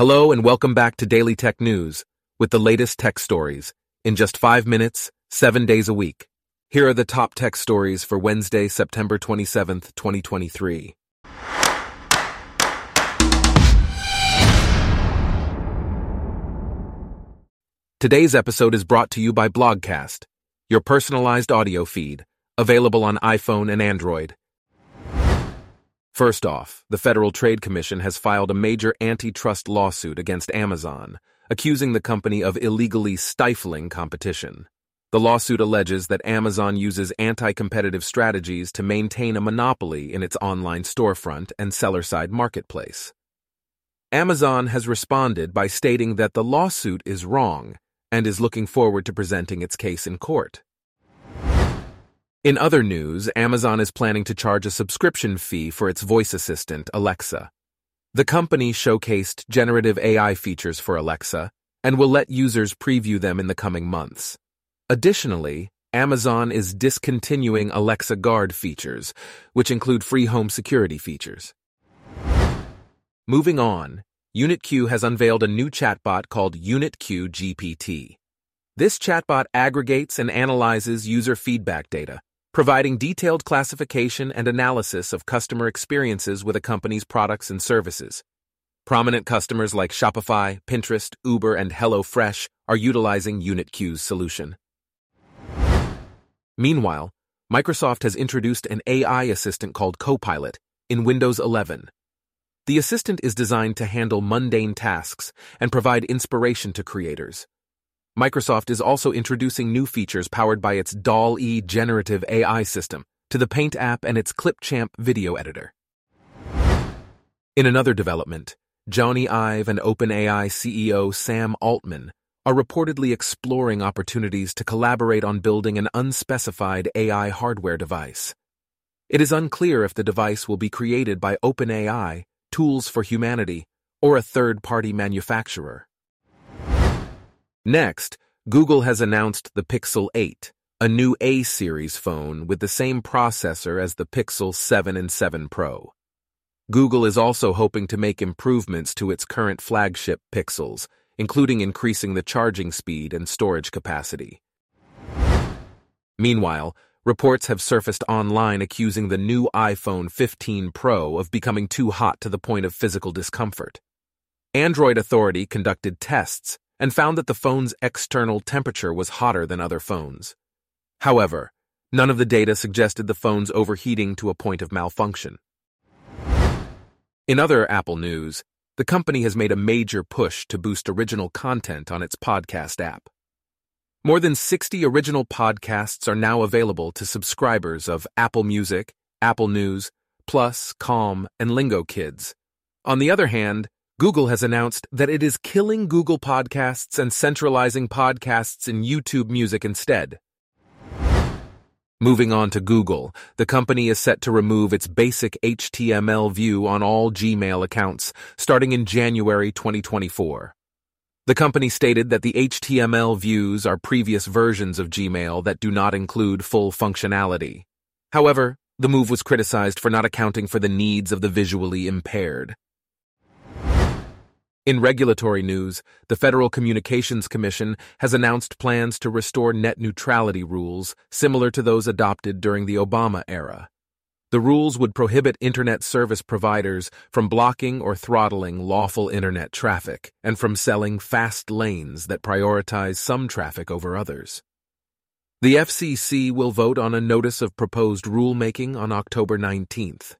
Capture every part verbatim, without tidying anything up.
Hello and welcome back to Daily Tech News with the latest tech stories in just five minutes, seven days a week. Here are the top tech stories for Wednesday, September twenty-seventh, twenty twenty-three. Today's episode is brought to you by Blogcast, your personalized audio feed, available on iPhone and Android. First off, the Federal Trade Commission has filed a major antitrust lawsuit against Amazon, accusing the company of illegally stifling competition. The lawsuit alleges that Amazon uses anti-competitive strategies to maintain a monopoly in its online storefront and seller-side marketplace. Amazon has responded by stating that the lawsuit is wrong and is looking forward to presenting its case in court. In other news, Amazon is planning to charge a subscription fee for its voice assistant, Alexa. The company showcased generative A I features for Alexa and will let users preview them in the coming months. Additionally, Amazon is discontinuing Alexa Guard features, which include free home security features. Moving on, UnitQ has unveiled a new chatbot called UnitQ G P T. This chatbot aggregates and analyzes user feedback data, providing detailed classification and analysis of customer experiences with a company's products and services. Prominent customers like Shopify, Pinterest, Uber, and HelloFresh are utilizing UnitQ's solution. Meanwhile, Microsoft has introduced an A I assistant called Copilot in Windows eleven. The assistant is designed to handle mundane tasks and provide inspiration to creators. Microsoft is also introducing new features powered by its D A L L-E generative A I system to the Paint app and its Clipchamp video editor. In another development, Jony Ive and OpenAI C E O Sam Altman are reportedly exploring opportunities to collaborate on building an unspecified A I hardware device. It is unclear if the device will be created by OpenAI, Tools for Humanity, or a third-party manufacturer. Next, Google has announced the Pixel eight, a new A-series phone with the same processor as the Pixel seven and seven Pro. Google is also hoping to make improvements to its current flagship Pixels, including increasing the charging speed and storage capacity. Meanwhile, reports have surfaced online accusing the new iPhone fifteen Pro of becoming too hot to the point of physical discomfort. Android Authority conducted tests and found that the phone's external temperature was hotter than other phones. However, none of the data suggested the phone's overheating to a point of malfunction. In other Apple news, the company has made a major push to boost original content on its podcast app. More than sixty original podcasts are now available to subscribers of Apple Music, Apple News, Plus, Calm, and Lingo Kids. On the other hand, Google has announced that it is killing Google Podcasts and centralizing podcasts in YouTube Music instead. Moving on to Google, the company is set to remove its basic H T M L view on all Gmail accounts starting in January twenty twenty-four. The company stated that the H T M L views are previous versions of Gmail that do not include full functionality. However, the move was criticized for not accounting for the needs of the visually impaired. In regulatory news, the Federal Communications Commission has announced plans to restore net neutrality rules similar to those adopted during the Obama era. The rules would prohibit internet service providers from blocking or throttling lawful internet traffic and from selling fast lanes that prioritize some traffic over others. The F C C will vote on a notice of proposed rulemaking on October nineteenth.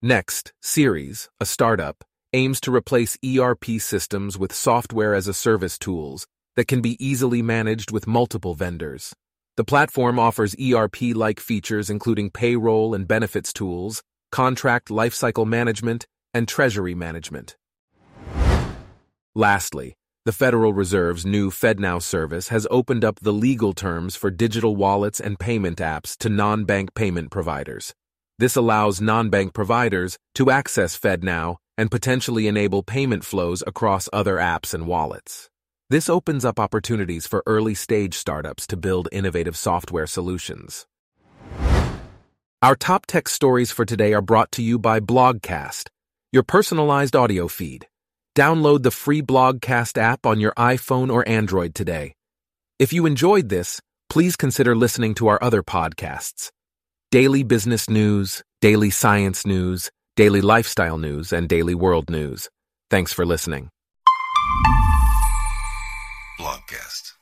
Next, Series, a startup, aims to replace E R P systems with software-as-a-service tools that can be easily managed with multiple vendors. The platform offers E R P-like features including payroll and benefits tools, contract lifecycle management, and treasury management. Lastly, the Federal Reserve's new FedNow service has opened up the legal terms for digital wallets and payment apps to non-bank payment providers. This allows non-bank providers to access FedNow and potentially enable payment flows across other apps and wallets. This opens up opportunities for early-stage startups to build innovative software solutions. Our top tech stories for today are brought to you by Blogcast, your personalized audio feed, Download the free Blogcast app on your iPhone or Android today. If you enjoyed this, please consider listening to our other podcasts: Daily Business News, Daily Science News, Daily Lifestyle News, and Daily World News. Thanks for listening. Blogcast.